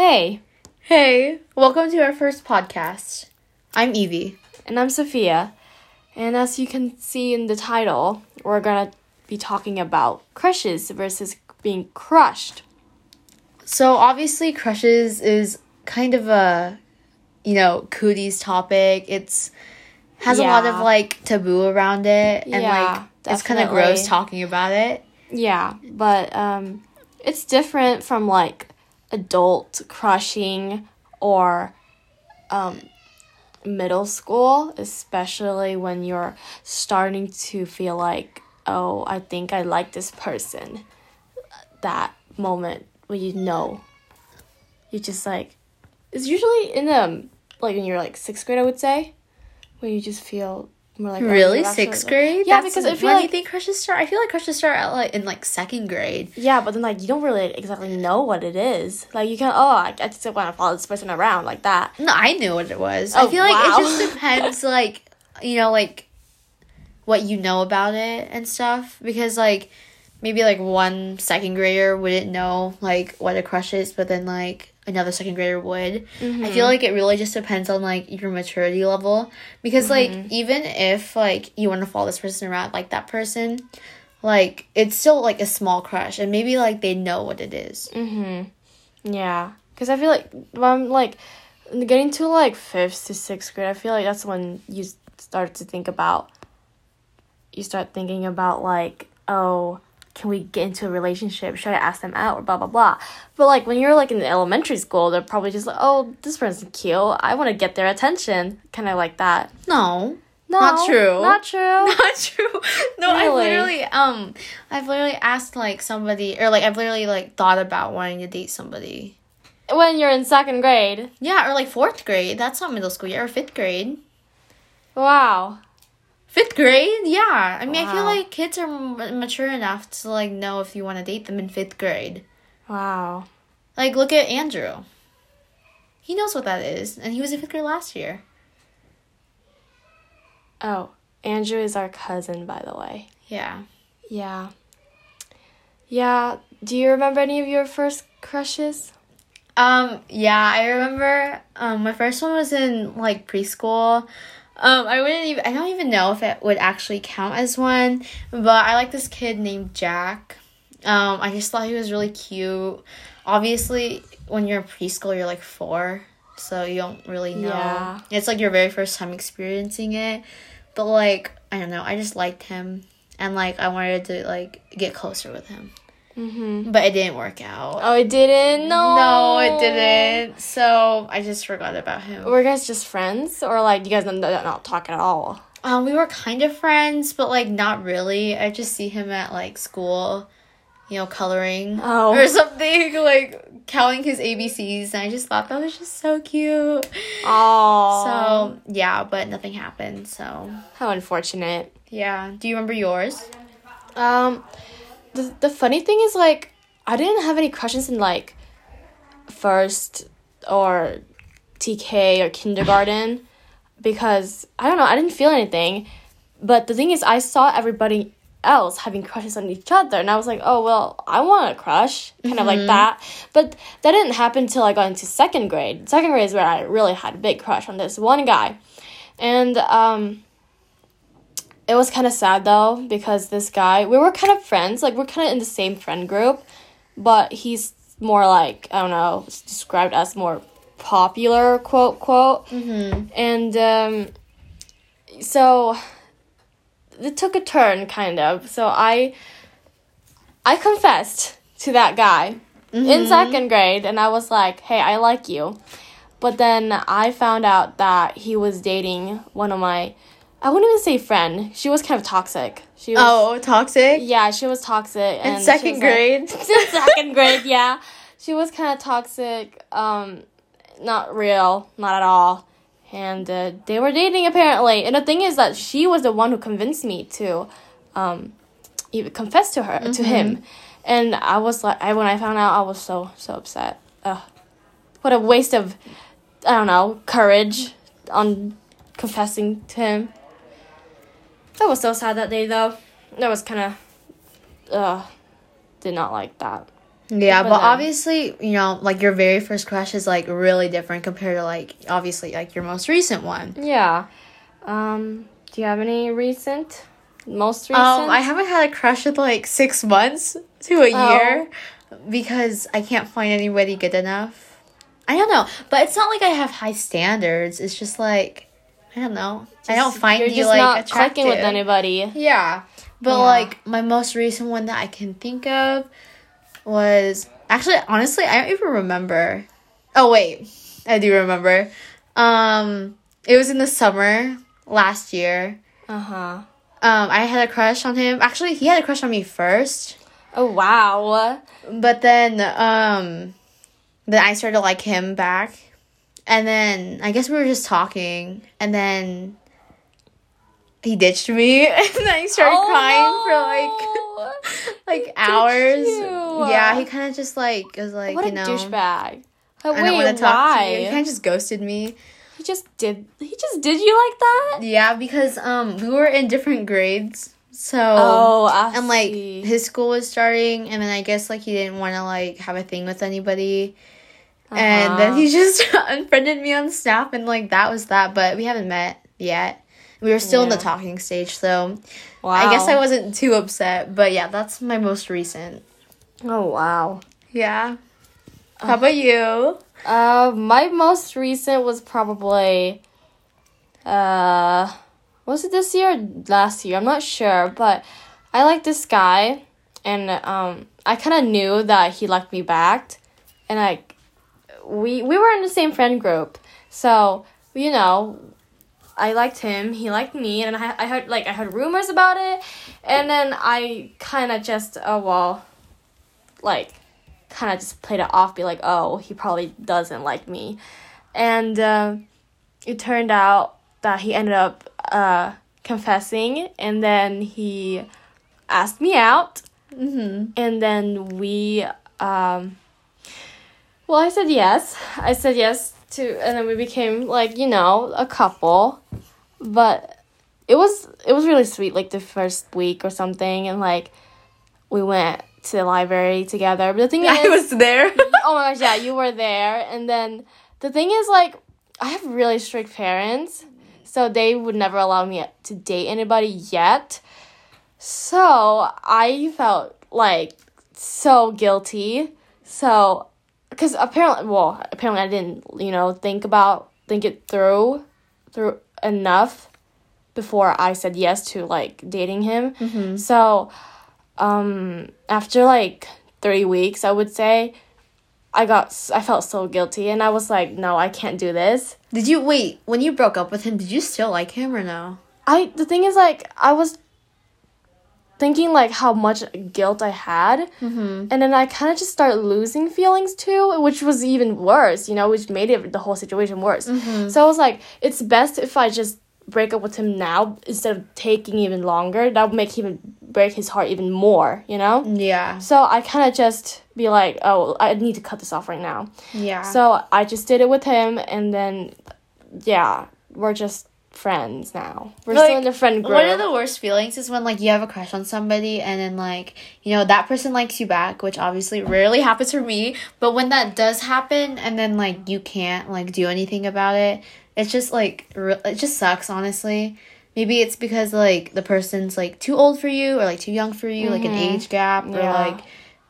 Hey, welcome to our first podcast. I'm Evie. And I'm Sophia. And as you can see in the title, we're going to be talking about crushes versus being crushed. So obviously crushes is kind of a, cooties topic. It has a lot of taboo around it. And definitely. It's kind of gross talking about it. Yeah, but it's different from adult crushing or middle school, especially when you're starting to feel like, oh, I think I like this person. That moment where you just it's usually in when you're 6th grade, I would say, where you just feel more like, really? Oh, 6th grade? Yeah, that's because I feel like, do you think crushes start? I feel like crushes start at in 2nd grade. Yeah, but then you don't really exactly know what it is. You can't, I just want to follow this person around like that. No, I knew what it was. Oh, I feel like it just depends what you know about it and stuff, because maybe one 2nd grader wouldn't know what a crush is, but then another 2nd grader would. Mm-hmm. I feel like it really just depends on your maturity level, because mm-hmm. Even if you want to follow this person around, that person, it's still a small crush, and maybe they know what it is. Mm-hmm. Yeah, because I feel when I'm getting to 5th to 6th grade, I feel that's when you start to think about. You start thinking about oh, can we get into a relationship? Should I ask them out or blah, blah, blah? But, when you're, in elementary school, they're probably just oh, this person's cute. I want to get their attention. Kind of like that. No. Not true. No, really? I've literally asked, somebody, or, I've literally, thought about wanting to date somebody. When you're in 2nd grade? Yeah, or, 4th grade. That's not middle school yet. Or 5th grade. Wow. 5th grade? Yeah. I mean, wow. I feel like kids are mature enough to, know if you want to date them in 5th grade. Wow. Look at Andrew. He knows what that is, and he was in 5th grade last year. Oh, Andrew is our cousin, by the way. Yeah. Do you remember any of your first crushes? Yeah, I remember my first one was in, preschool. I don't even know if it would actually count as one, but I like this kid named Jack. I just thought he was really cute. Obviously, when you're in preschool, you're 4, so you don't really know. Yeah. It's your very first time experiencing it, but I don't know. I just liked him, and I wanted to get closer with him. Mm-hmm. But it didn't work out. Oh, it didn't? No, it didn't. So I just forgot about him. Were you guys just friends, or you guys not talk at all? We were kind of friends, but not really. I just see him at school, coloring or something, counting his ABCs, and I just thought that was just so cute. Oh. So yeah, but nothing happened. So how unfortunate. Yeah. Do you remember yours? The funny thing is, I didn't have any crushes in, 1st or TK or kindergarten, because, I don't know, I didn't feel anything. But the thing is, I saw everybody else having crushes on each other, and I was oh, well, I want a crush, kind of like that. But that didn't happen until I got into 2nd grade. 2nd grade is where I really had a big crush on this one guy. And, it was kind of sad, though, because this guy, we were kind of friends. We're kind of in the same friend group, but he's more I don't know, described as more popular, quote. Mm-hmm. And so it took a turn, kind of. So I confessed to that guy in 2nd grade, and I was hey, I like you. But then I found out that he was dating one of my... I wouldn't even say friend. She was kind of toxic. Toxic? Yeah, she was toxic. And in 2nd grade? In 2nd grade, yeah. She was kind of toxic, not real, not at all. And they were dating, apparently. And the thing is that she was the one who convinced me to confess to her, to him. And I was when I found out, I was so upset. Ugh. What a waste of, I don't know, courage on confessing to him. That was so sad that day, though. That was kind of... did not like that. Yeah, but obviously, you know, like, your very first crush is, like, really different compared to, like, obviously, like, your most recent one. Yeah. Do you have any recent? Most recent? I haven't had a crush in, like, 6 months to a year because I can't find anybody good enough. I don't know. But it's not like I have high standards. It's just, like, I don't know. I don't find you, like, attractive. You're just not clicking with anybody. Yeah. But, like, my most recent one that I can think of... was actually, honestly, I don't even remember. Oh wait, I do remember. It was in the summer last year. I had a crush on him. Actually, he had a crush on me first. Oh wow! But then I started to like him back, and then I guess we were just talking, and then he ditched me, and I started crying for like hours. Yeah, he kind of just like was like, what, you know, douchebag. But wait, why? He kind of just ghosted me. He just did you like that? Yeah, because we were in different grades, so and like his school was starting, and then I guess like he didn't want to like have a thing with anybody, and then he just unfriended me on Snap, and like that was that. But we haven't met yet. We were still in the talking stage, so I guess I wasn't too upset. But yeah, that's my most recent. Oh, wow. Yeah. How about you? My most recent was probably, was it this year or last year? I'm not sure, but I liked this guy, and I kind of knew that he liked me back, and we were in the same friend group, so, you know... I liked him, he liked me, and I heard rumors about it, and then I kind of just, played it off, be like, oh, he probably doesn't like me, and it turned out that he ended up confessing, and then he asked me out, and then we, I said yes, and then we became, like, you know, a couple. But it was really sweet, like, the first week or something. And, like, we went to the library together. But the thing is... I was there. Oh, my gosh, yeah, you were there. And then the thing is, like, I have really strict parents. So they would never allow me to date anybody yet. So I felt, like, so guilty. So... because apparently I didn't, you know, think it through enough before I said yes to, like, dating him. So, after, like, 3 weeks, I would say, I felt so guilty, and I was like, no, I can't do this. When you broke up with him, did you still like him or no? The thing is, like, I was thinking, like, how much guilt I had, and then I kind of just started losing feelings too, which was even worse, you know, which made the whole situation worse. So I was like, it's best if I just break up with him now instead of taking even longer. That would make him break his heart even more, you know? Yeah. So I kind of just be like, oh, I need to cut this off right now. Yeah. So I just did it with him, and then, yeah, we're just... friends now. We're still in the friend group. One of the worst feelings is when, like, you have a crush on somebody, and then, like, you know, that person likes you back, which obviously rarely happens for me, but when that does happen, and then, like, you can't, like, do anything about it, it's just, like, it just sucks, honestly. Maybe it's because, like, the person's, like, too old for you, or, like, too young for you, like, an age gap, or, like,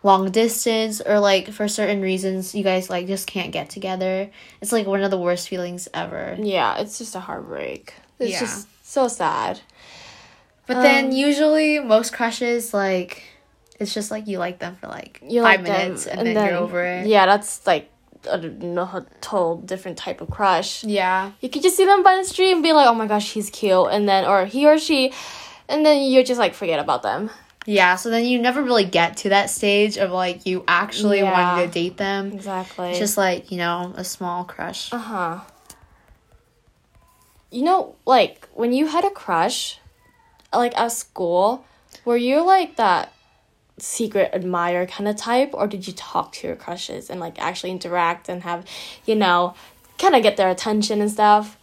long distance, or, like, for certain reasons, you guys, like, just can't get together. It's, like, one of the worst feelings ever. Yeah, it's just a heartbreak. It's just so sad. But then, usually, most crushes, like, it's just, like, you like them for, like, 5 minutes, and then you're over it. Yeah, that's, like, a total different type of crush. Yeah. You could just see them by the street and be like, oh, my gosh, he's cute, and then, or he or she, and then you just, like, forget about them. Yeah, so then you never really get to that stage of, like, you actually wanting to date them. Exactly. It's just, like, you know, a small crush. Uh-huh. You know, like, when you had a crush, like, at school, were you, like, that secret admirer kind of type? Or did you talk to your crushes and, like, actually interact and have, you know, kind of get their attention and stuff?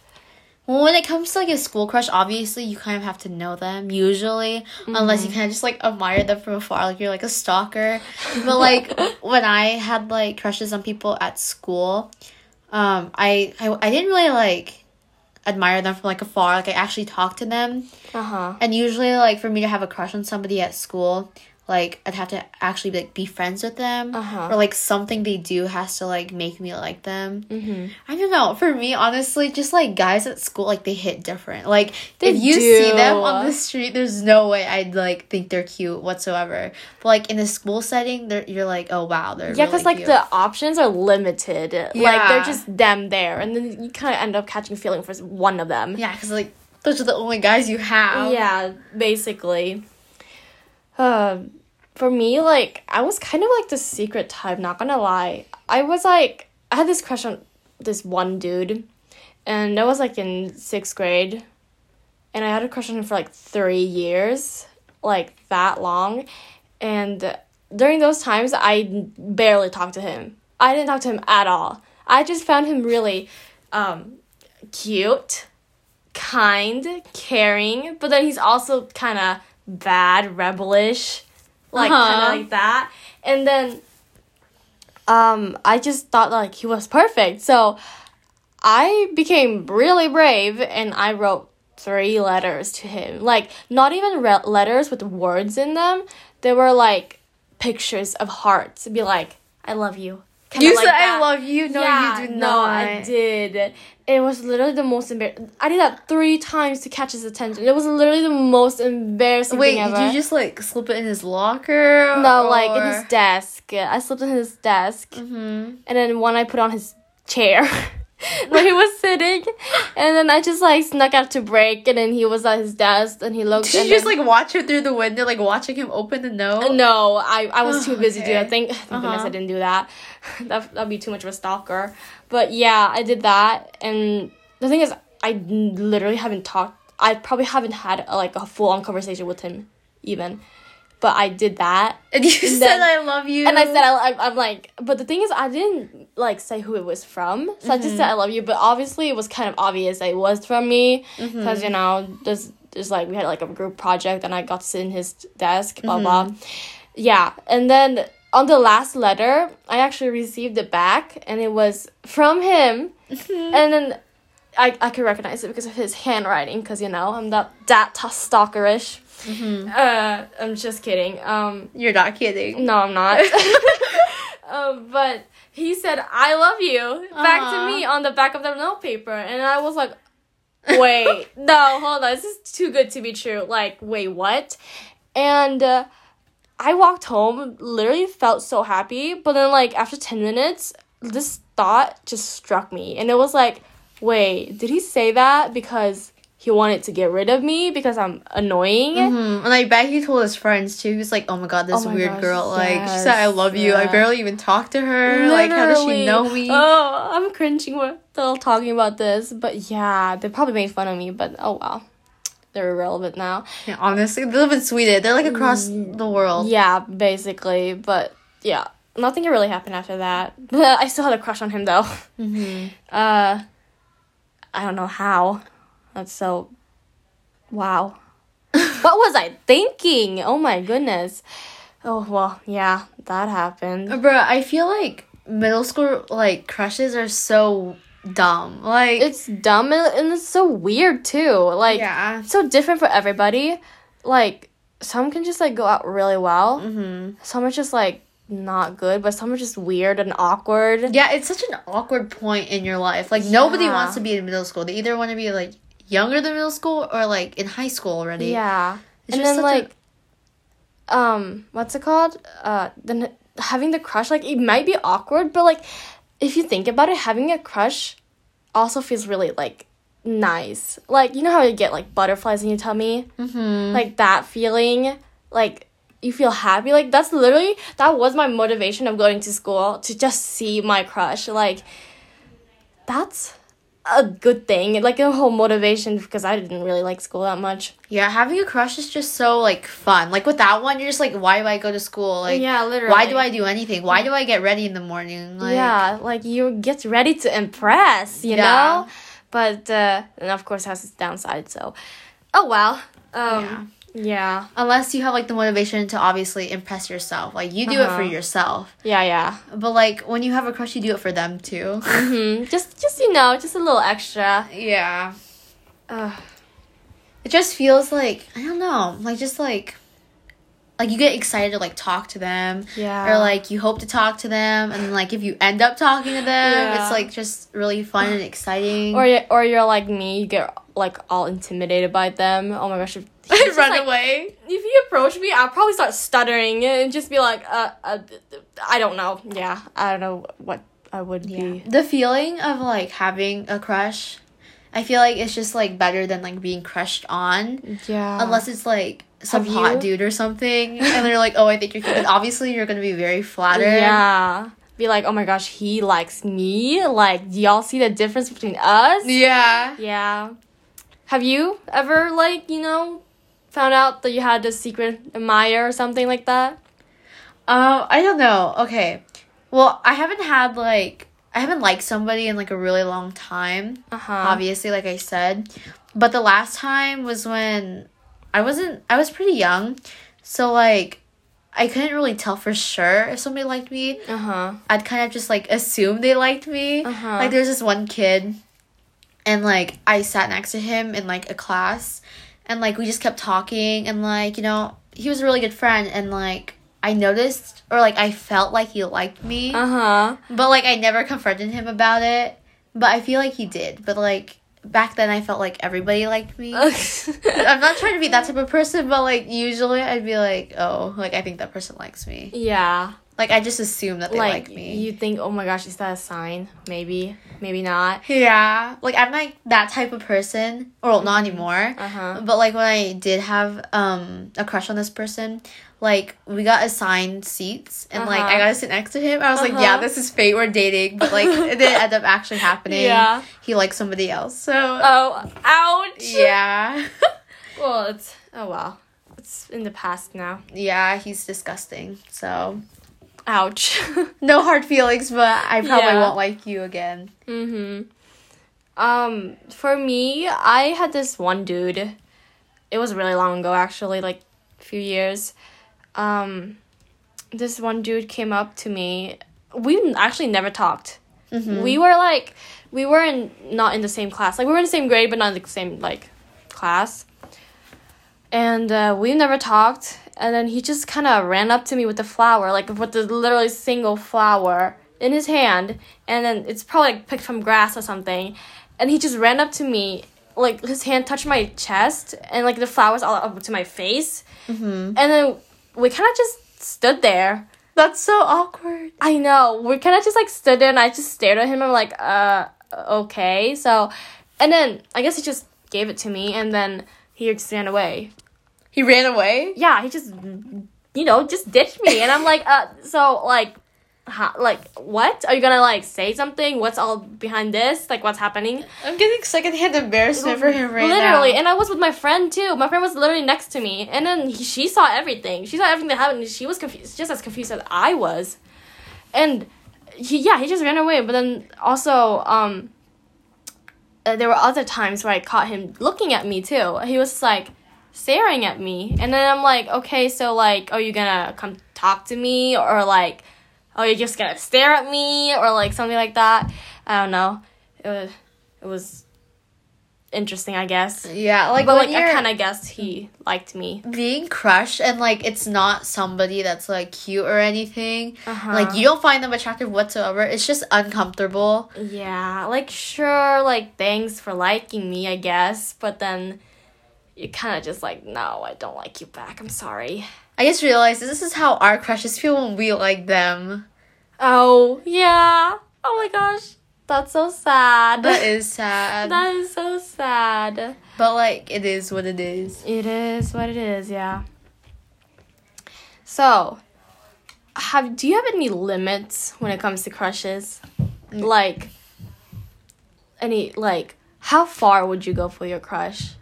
When it comes to, like, a school crush, obviously, you kind of have to know them, usually. Mm-hmm. Unless you kind of just, like, admire them from afar. Like, you're, like, a stalker. But, like, when I had, like, crushes on people at school, I didn't really, like, admire them from, like, afar. Like, I actually talked to them. Uh-huh. And usually, like, for me to have a crush on somebody at school, like, I'd have to actually, like, be friends with them. Uh-huh. Or, like, something they do has to, like, make me like them. Mm-hmm. I don't know. For me, honestly, just, like, guys at school, like, they hit different. Like, if you see them on the street, there's no way I'd, like, think they're cute whatsoever. But, like, in a school setting, you're like, oh, wow, they're really cute. Yeah, because, like, the options are limited. Yeah. Like, they're just them there. And then you kind of end up catching a feeling for one of them. Yeah, because, like, those are the only guys you have. Yeah, basically. For me, like, I was kind of, like, the secret type, not gonna lie. I had this crush on this one dude, and I was, like, in 6th grade, and I had a crush on him for, like, 3 years, like, that long, and during those times, I barely talked to him. I didn't talk to him at all. I just found him really, cute, kind, caring, but then he's also kind of bad, rebelish, like, kind of like that. And then I just thought, like, he was perfect, so I became really brave, and I wrote 3 letters to him, like, not even letters with words in them. They were, like, pictures of hearts. It'd be like, I love you. You said I love you? No, you do not. No, I did. It was literally the most embarrassing. I did that 3 times to catch his attention. It was literally the most embarrassing thing ever. Wait, did you just, like, slip it in his locker? No, or... like, in his desk. I slipped it in his desk. Mm-hmm. And then one I put on his chair where he was sitting. And then I just, like, snuck out to break. And then he was at his desk, and he looked. Did you just, like, watch her through the window, like, watching him open the note? No, I was too busy doing that thing. Thank goodness I didn't do that. That'd be too much of a stalker. But yeah, I did that. And the thing is, I literally haven't talked. I probably haven't had a full-on conversation with him even. But I did that. And said I love you. And I said, I'm like... But the thing is, I didn't, like, say who it was from. So I just said I love you. But obviously, it was kind of obvious that it was from me. Because, you know, there's like, we had, like, a group project. And I got to sit in his desk, blah, blah. Yeah. And then on the last letter, I actually received it back. And it was from him. And then I could recognize it because of his handwriting. Because, you know, I'm that stalkerish. I'm just kidding. You're not kidding. No, I'm not. But he said, I love you, back to me on the back of the note paper. And I was like, wait, no, hold on. This is too good to be true. Like, wait, what? And I walked home, literally felt so happy. But then, like, after 10 minutes, this thought just struck me. And it was like, wait, did he say that because... he wanted to get rid of me because I'm annoying? And I bet he told his friends, too. He was like, oh, my God, this girl. Yes, like, she said, I love you. I barely even talked to her. Literally. Like, how does she know me? Oh, I'm cringing while talking about this. But, yeah, they probably made fun of me. But, oh, wow. They're irrelevant now. Yeah, honestly, they live in Sweden. They're, like, across the world. Yeah, basically. But, yeah, nothing really happened after that. I still had a crush on him, though. I don't know how. That's so... wow. What was I thinking? Oh, my goodness. Oh, well, yeah, that happened. Bruh, I feel like middle school, like, crushes are so dumb. Like... it's dumb and it's so weird, too. Like, so different for everybody. Like, some can just, like, go out really well. Some are just, like... not good, but some are just weird and awkward. Yeah, it's such an awkward point in your life. Like, nobody wants to be in middle school. They either want to be, like, younger than middle school or, like, in high school already. Yeah. It's and just then, like, what's it called? Then having the crush, like, it might be awkward, but, like, if you think about it, having a crush also feels really, like, nice. Like, you know how you get, like, butterflies in your tummy? Like, that feeling. Like... you feel happy. Like, that's literally... that was my motivation of going to school, to just see my crush. Like, that's a good thing. Like, the whole motivation, because I didn't really like school that much. Yeah, having a crush is just so, like, fun. Like, with that one, you're just like, why do I go to school? Like, yeah, literally. Why do I do anything? Why do I get ready in the morning? Like, yeah, like, you get ready to impress, you know? But, and of course, it has its downside, so... Oh, well. Yeah. Unless you have, like, the motivation to obviously impress yourself. Like, you do it for yourself. Yeah. But, like, when you have a crush, you do it for them, too. Mm-hmm. Just, you know, just a little extra. Yeah. It just feels like, I don't know, like, just, like, you get excited to, like, talk to them. Yeah. Or, like, you hope to talk to them. And, like, if you end up talking to them, it's, like, just really fun and exciting. Or you're like me, you get, like, all intimidated by them. Oh, my gosh. Run away. If you approach me, I'll probably start stuttering and just be like, I don't know. Yeah, I don't know what I would be. The feeling of, like, having a crush, I feel like it's just, like, better than, like, being crushed on. Yeah. Unless it's, like, some hot dude or something. And they're like, oh, I think you're cute. And obviously, you're going to be very flattered. Yeah. Be like, oh, my gosh, he likes me. Like, do y'all see the difference between us? Yeah. Yeah. Have you ever, like, you know, found out that you had a secret admirer or something like that? I don't know. Okay. Well, I haven't liked somebody in, like, a really long time. Obviously, like I said. But the last time was when I was pretty young. So, like, I couldn't really tell for sure if somebody liked me. I'd kind of just, like, assume they liked me. Like, there's this one kid. And, like, I sat next to him in, like, a class. And, like, we just kept talking. And, like, you know, he was a really good friend. And, like, I noticed or, like, I felt like he liked me. But, like, I never confronted him about it. But I feel like he did. But, like, back then I felt like everybody liked me. I'm not trying to be that type of person. But, like, usually I'd be like, oh, like, I think that person likes me. Yeah. Like, I just assume that they like me. You think, oh, my gosh, is that a sign? Maybe. Maybe not. Yeah. Like, I'm, like, that type of person. Or, well, not anymore. But, like, when I did have a crush on this person, like, we got assigned seats. And, like, I got to sit next to him. I was like, yeah, this is fate. We're dating. But, like, it didn't end up actually happening. Yeah. He liked somebody else. So. Oh, ouch. Yeah. Well, it's. Oh, wow. It's in the past now. Yeah, he's disgusting. So. Ouch. No hard feelings, but I probably won't like you again. For me, I had this one dude. It was really long ago, actually, like a few years. This one dude came up to me. We actually never talked. We were like, we weren't not in the same class. Like, we were in the same grade, but not in the same, like, class. And we never talked. And then he just kind of ran up to me with the flower, like with the literally single flower in his hand. And then it's probably like picked from grass or something. And he just ran up to me, like his hand touched my chest and like the flowers all up to my face. And then we kind of just stood there. That's so awkward. I know. We kind of just like stood there and I just stared at him. I'm like, okay. So, and then I guess he just gave it to me and then he just ran away. He ran away? Yeah, he just, you know, just ditched me. And I'm like, so, like, what? Are you gonna, like, say something? What's all behind this? Like, what's happening? I'm getting secondhand embarrassment for him right now. Literally. And I was with my friend, too. My friend was literally next to me. And then she saw everything. She saw everything that happened. She was confused, just as confused as I was. And, he just ran away. But then, also, there were other times where I caught him looking at me, too. He was, like, staring at me, and then I'm like, okay, so like, are you gonna come talk to me, or like, oh, you're just gonna stare at me, or like something like that? I don't know. It was interesting, I guess. Yeah, like, but like I kind of guessed he liked me. Being crushed and like it's not somebody that's like cute or anything. Like you don't find them attractive whatsoever. It's just uncomfortable. Yeah, like sure, like thanks for liking me, I guess, but then. You're kind of just like, no, I don't like you back. I'm sorry. I just realized this is how our crushes feel when we like them. Oh, yeah. Oh, my gosh. That's so sad. That is sad. That is so sad. But, like, it is what it is. It is what it is, yeah. So, do you have any limits when it comes to crushes? Like, how far would you go for your crush?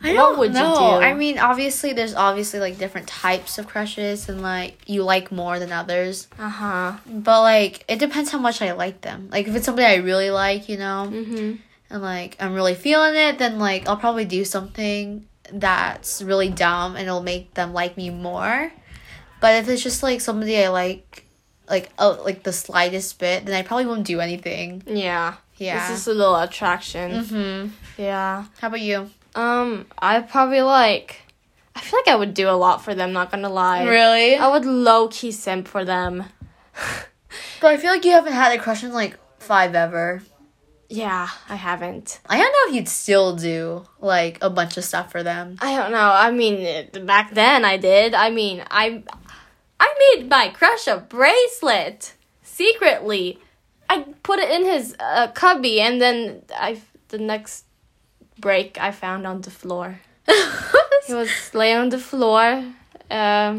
What would you do? I mean, obviously, there's like, different types of crushes and, like, you like more than others. But, like, it depends how much I like them. Like, if it's somebody I really like, you know? and like I'm really feeling it, then like I'll probably do something that's really dumb and it'll make them like me more. But if it's just like somebody I like the slightest bit, then I probably won't do anything. Yeah. It's just a little attraction. Mm-hmm. Yeah. How about you? I probably I feel like I would do a lot for them, not gonna lie. Really? I would low-key simp for them. But I feel like you haven't had a crush in, 5 ever. Yeah, I haven't. I don't know if you'd still do, a bunch of stuff for them. I don't know. I mean, back then I did. I mean, I made my crush a bracelet. Secretly. I put it in his cubby, and then the next break I found on the floor. He was laying on the floor, kind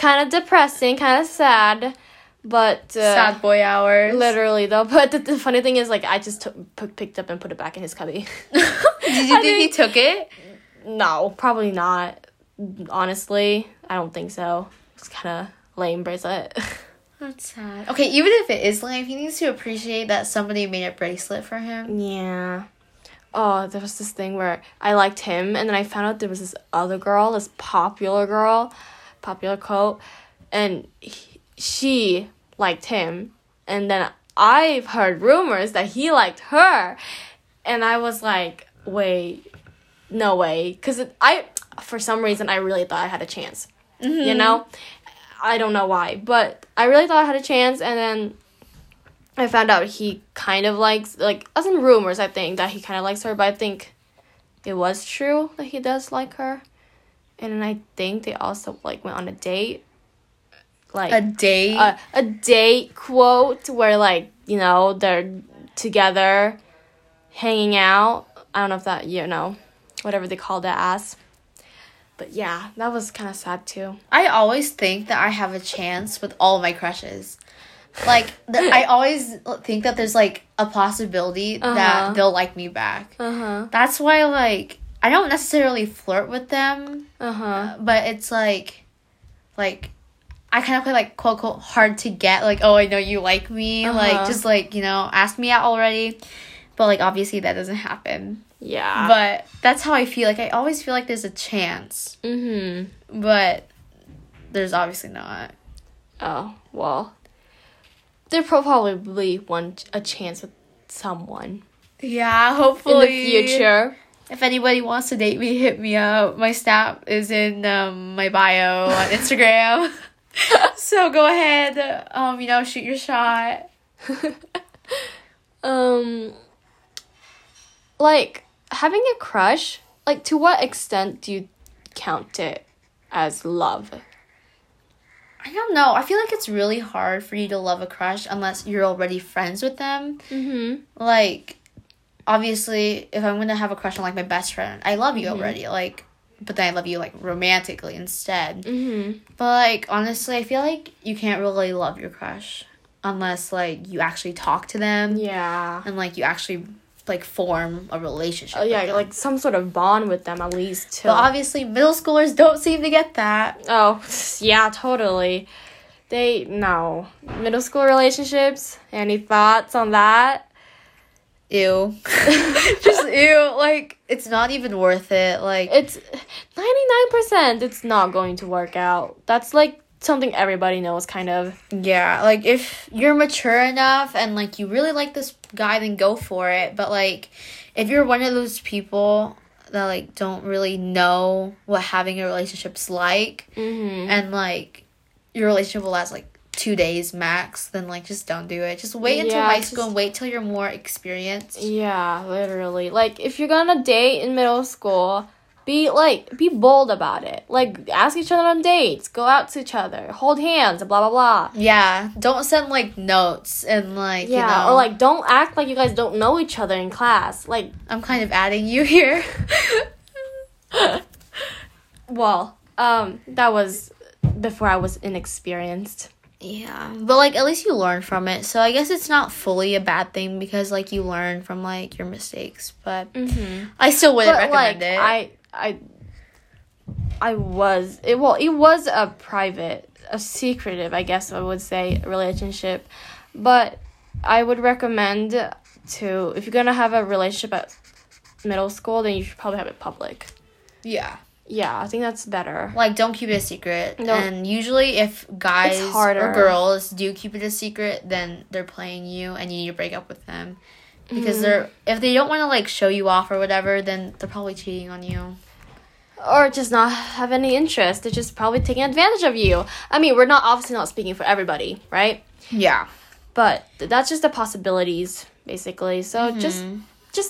of depressing, kind of sad, but... sad boy hours. Literally, though. But the funny thing is, I just picked up and put it back in his cubby. Did you think he took it? No, probably not. Honestly, I don't think so. It's kind of lame bracelet. That's sad. Okay, even if it is lame, he needs to appreciate that somebody made a bracelet for him. Yeah. Oh, there was this thing where I liked him, and then I found out there was this other girl, this popular quote, and she liked him. And then I've heard rumors that he liked her. And I was like, wait, no way. Because for some reason, I really thought I had a chance, mm-hmm. you know? I don't know why, but I really thought I had a chance, and then... I found out he kind of likes, as in rumors, I think, that he kind of likes her, but I think it was true that he does like her. And then I think they also, went on a date. A date? A date quote where, they're together, hanging out. I don't know if that, whatever they call that ass. But, yeah, that was kind of sad, too. I always think that I have a chance with all my crushes. I always think that there's, a possibility uh-huh. that they'll like me back. Uh-huh. That's why, I don't necessarily flirt with them. Uh-huh. But it's, I kind of play, quote, hard to get. Oh, I know you like me. Uh-huh. Just, ask me out already. But, obviously that doesn't happen. Yeah. But that's how I feel. I always feel like there's a chance. Mm-hmm. But there's obviously not. Oh, well... There probably want a chance with someone. Yeah, hopefully. In the future. If anybody wants to date me, hit me up. My snap is in my bio on Instagram. So go ahead, shoot your shot. Having a crush, to what extent do you count it as love? I don't know. I feel like it's really hard for you to love a crush unless you're already friends with them. Mm-hmm. Obviously, if I'm going to have a crush on, my best friend, I love you mm-hmm. already. But then I love you, romantically instead. Mm-hmm. But, honestly, I feel like you can't really love your crush unless, you actually talk to them. Yeah. And, you actually... form a relationship. Oh, yeah, with them. Some sort of bond with them, at least, too. But obviously, middle schoolers don't seem to get that. Oh, yeah, totally. No. Middle school relationships? Any thoughts on that? Ew. Just ew. It's not even worth it. It's 99%. It's not going to work out. That's, something everybody knows, kind of. Yeah, if you're mature enough and you really like this guy, then go for it. But if you're one of those people that don't really know what having a relationship's like, mm-hmm. and your relationship will last 2 days max, then just don't do it. Just wait until high school and wait till you're more experienced. Yeah, literally. If you're gonna date in middle school, be bold about it. Ask each other on dates. Go out to each other. Hold hands. Blah, blah, blah. Yeah. Don't send, notes and, yeah, you know. Or, don't act like you guys don't know each other in class. I'm kind of adding you here. Well, that was before I was inexperienced. Yeah. But, at least you learn from it. So, I guess it's not fully a bad thing because, you learn from, your mistakes. But mm-hmm. I still wouldn't recommend it. It was a secretive, I guess I would say, relationship, but I would recommend to, if you're going to have a relationship at middle school, then you should probably have it public. Yeah. Yeah, I think that's better. Like, don't keep it a secret. No. And usually if guys or girls do keep it a secret, then they're playing you and you need to break up with them. Because they're, if they don't want to, like, show you off or whatever, then they're probably cheating on you. Or just not have any interest. They're just probably taking advantage of you. I mean, we're not, obviously not speaking for everybody, right? Yeah. But that's just the possibilities, basically. So just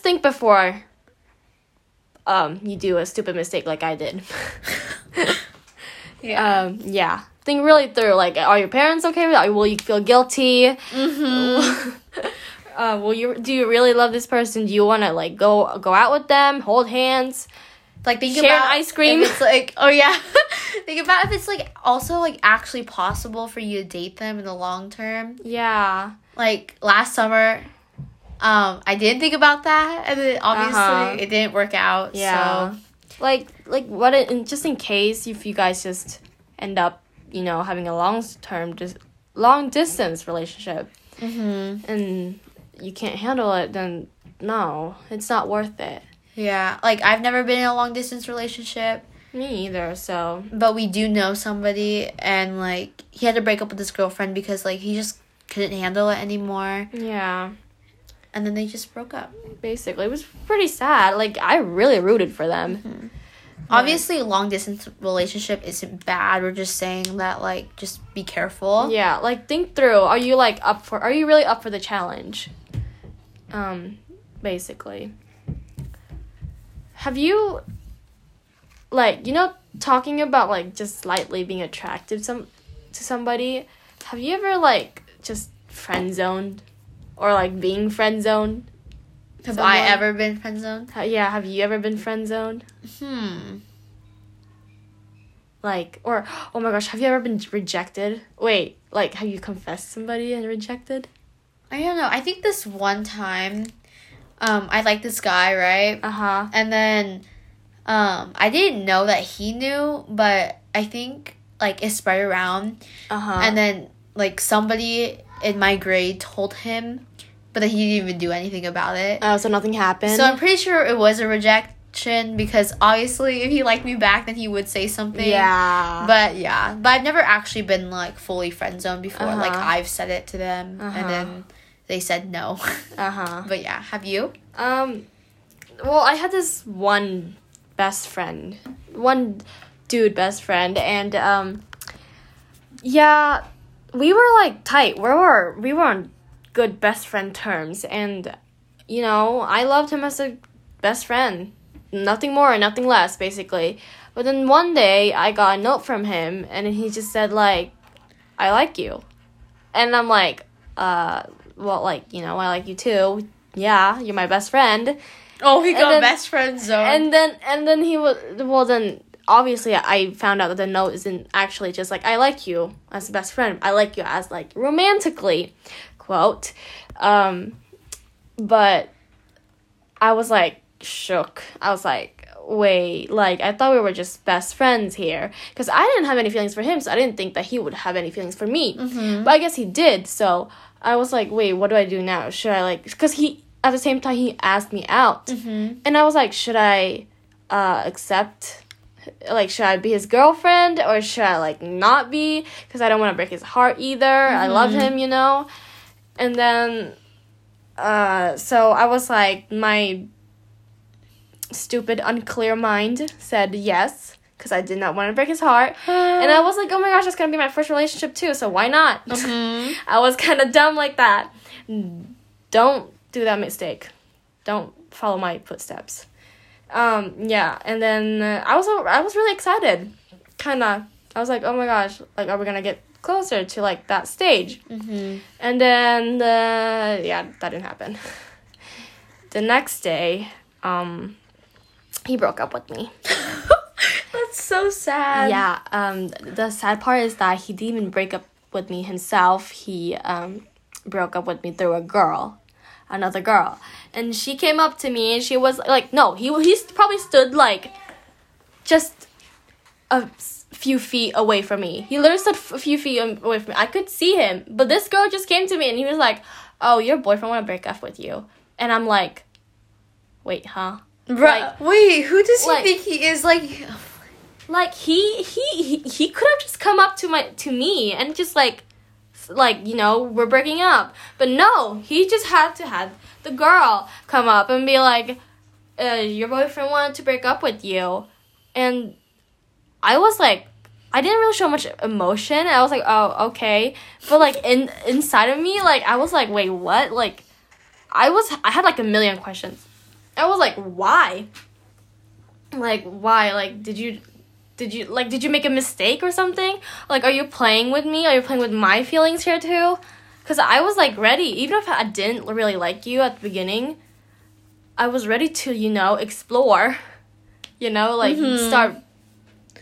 think before you do a stupid mistake like I did. Yeah. Think really through, like, are your parents okay with it? Will you feel guilty? Do you really love this person? Do you want to, like, go out with them, hold hands, like, think share about ice cream? It's like, oh yeah, think about if it's, like, also, like, actually possible for you to date them in the long term. Yeah, like last summer, I didn't think about that, and then obviously it didn't work out. Yeah, so. like what? Just in case if you guys just end up, you know, having a long distance relationship. And you can't handle it, then no, it's not worth it. Yeah, like, I've never been in a long distance relationship. Me either, so. But we do know somebody, and, like, he had to break up with his girlfriend because, like, he just couldn't handle it anymore. Yeah. And then they just broke up. Basically, it was pretty sad. Like, I really rooted for them. Obviously, long distance relationship isn't bad. We're just saying that, like, just be careful. Yeah, like, think through. Are you, like, are you really up for the challenge? Basically. Have you, like, you know, talking about, like, just slightly being attracted to somebody, have you ever, like, just friend-zoned? Or, like, being friend-zoned? Have I ever been friend-zoned? Yeah, have you ever been friend-zoned? Like, or, oh my gosh, have you ever been rejected? Wait, like, have you confessed somebody and rejected? I don't know. I think this one time, I liked this guy, right? And then, I didn't know that he knew, but I think, like, it spread around. And then, like, somebody in my grade told him, but then he didn't even do anything about it. Oh, so nothing happened? So I'm pretty sure it was a rejection, because obviously if he liked me back, then he would say something. Yeah. But I've never actually been, like, fully friend-zoned before. Like, I've said it to them, and then they said no. But yeah, have you? Well, I had this one dude best friend, and yeah, we were, like, tight. We were on good best friend terms, and, you know, I loved him as a best friend, nothing more and nothing less, basically. But then one day I got a note from him, and he just said, like, I like you. And I'm like, well, like, you know, I like you too, yeah, you're my best friend. Oh, he got best friend zone. And then he was, well, then obviously I found out that the note isn't actually just like, I like you as a best friend, I like you as, like, romantically, quote. But I was, like, shook. I was like, wait, like, I thought we were just best friends here, because I didn't have any feelings for him, so I didn't think that he would have any feelings for me. But I guess he did, so I was like, wait, what do I do now? Should I, like, because he, at the same time, he asked me out, and I was like, should I accept, like, should I be his girlfriend, or should I, like, not be, because I don't want to break his heart either. I love him, you know. And then, so I was like, my stupid, unclear mind said yes, because I did not want to break his heart. And I was like, oh my gosh, that's going to be my first relationship too, so why not? I was kind of dumb like that. Don't do that mistake. Don't follow my footsteps. Yeah, and then I was really excited, kind of. I was like, oh my gosh, like, are we going to get closer to, like, that stage? And then yeah, that didn't happen. The next day, he broke up with me. That's so sad. Yeah. The sad part is that he didn't even break up with me himself. He broke up with me through another girl, and she came up to me, and she was like, no, he probably stood, like, just a few feet away from me. He literally stood a few feet away from me. I could see him, but this girl just came to me, and he was like, oh, your boyfriend want to break up with you. And I'm like, wait, huh? Right. Like, wait, who does he think he is? Like he could have just come up to me and just like, you know, we're breaking up. But no, he just had to have the girl come up and be like, your boyfriend wanted to break up with you. And I was like, I didn't really show much emotion. I was like, oh, okay. But like inside of me, like I was like, wait, what? Like I had like a million questions. I was like, why? Like, why? Like, did you make a mistake or something? Like, are you playing with me? Are you playing with my feelings here too? Because I was like ready, even if I didn't really like you at the beginning, I was ready to, you know, explore, you know, like start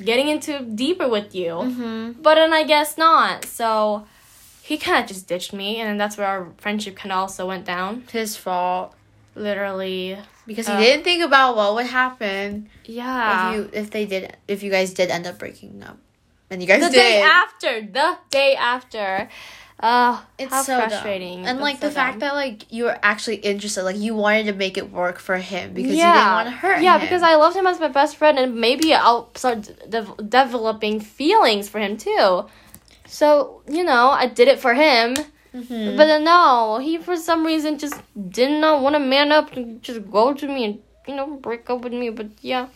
getting into deeper with you. Mm-hmm. But then I guess not. So he kind of just ditched me, and that's where our friendship kind of also went down. His fault. Literally, because he didn't think about what would happen. Yeah, if you guys did end up breaking up, and you guys did the day after. It's how so frustrating! Dumb. And like so the fact that like you were actually interested, like you wanted to make it work for him because you didn't want to hurt him. Yeah, because I loved him as my best friend, and maybe I'll start developing feelings for him too. So you know, I did it for him. Mm-hmm. But no, he for some reason just did not want to man up and just go to me and, you know, break up with me. But yeah,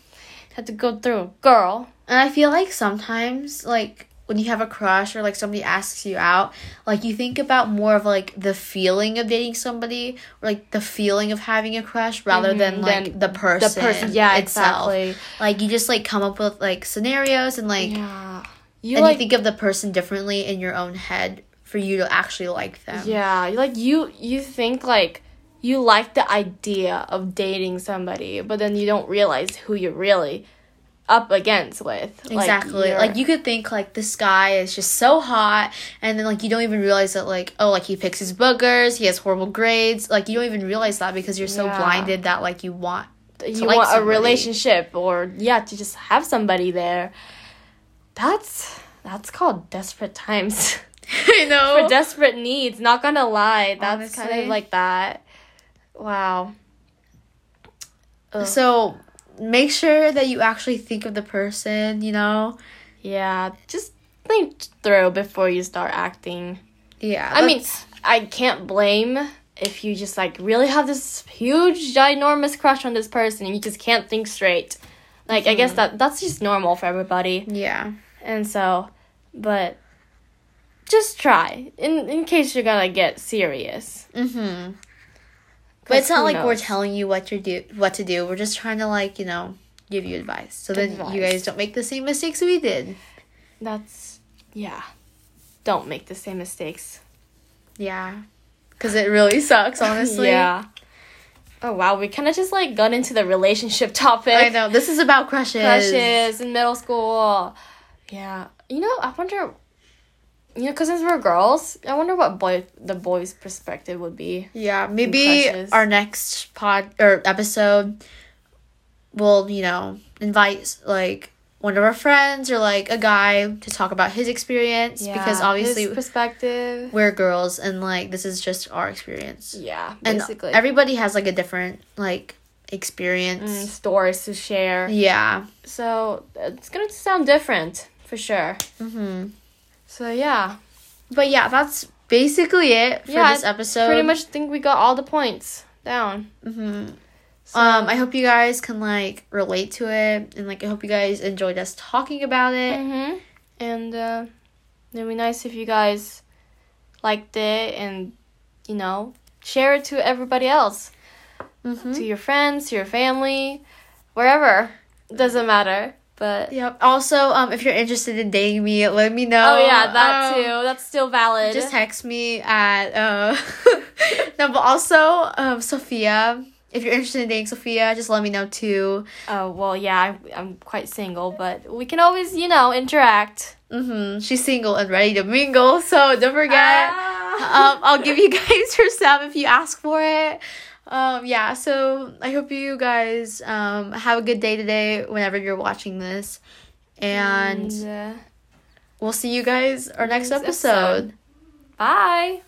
had to go through a girl. And I feel like sometimes, like, when you have a crush or, like, somebody asks you out, like, you think about more of, like, the feeling of dating somebody or, like, the feeling of having a crush rather than, like, the person. The person, yeah, itself. Exactly. Like, you just, like, come up with, like, scenarios and, like, you think of the person differently in your own head. For you to actually like them. Yeah, like, you think, like, you like the idea of dating somebody, but then you don't realize who you're really up against with. Exactly. Like, you could think, like, this guy is just so hot, and then, like, you don't even realize that, like, oh, like, he picks his boogers, he has horrible grades. Like, you don't even realize that because you're so blinded that, like, you want to a relationship or, to just have somebody there. That's called desperate times. I know. For desperate needs, not gonna lie. That's honestly kind of like that. Wow. Ugh. So, make sure that you actually think of the person, you know? Yeah, just think through before you start acting. Yeah. I mean, I can't blame if you just, like, really have this huge, ginormous crush on this person and you just can't think straight. Like, I guess that's just normal for everybody. Yeah. And so, but just try, in case you're gonna get serious. Mm-hmm. But it's not like we're telling you what to do. We're just trying to, like, you know, give you advice. So then you guys don't make the same mistakes we did. Don't make the same mistakes. Yeah. Because it really sucks, honestly. Yeah. Oh, wow. We kind of just, like, got into the relationship topic. I know. This is about crushes. Crushes in middle school. Yeah. You know, I wonder, you know, because since we're girls, I wonder what the boys' perspective would be. Yeah, maybe our next pod or episode will, you know, invite, like, one of our friends or, like, a guy to talk about his experience. Yeah, because obviously his perspective. We're girls and, like, this is just our experience. Yeah, basically. And everybody has, like, a different, like, experience. Stories to share. Yeah. So it's going to sound different for sure. Mm-hmm. So, yeah. But, yeah, that's basically it for this episode. I pretty much think we got all the points down. Mm-hmm. So, I hope you guys can, like, relate to it. And, like, I hope you guys enjoyed us talking about it. Mm-hmm. And it would be nice if you guys liked it and, you know, share it to everybody else. Mm-hmm. To your friends, to your family, wherever. Doesn't matter. But also, if you're interested in dating me, let me know. Oh yeah, that too. That's still valid. Just text me at no, but also Sophia. If you're interested in dating Sophia, just let me know too. Oh well, yeah, I'm quite single, but we can always, you know, interact. Mm-hmm. She's single and ready to mingle, so don't forget. I'll give you guys her stuff if you ask for it. So I hope you guys have a good day today whenever you're watching this. And we'll see you guys our next episode. Bye!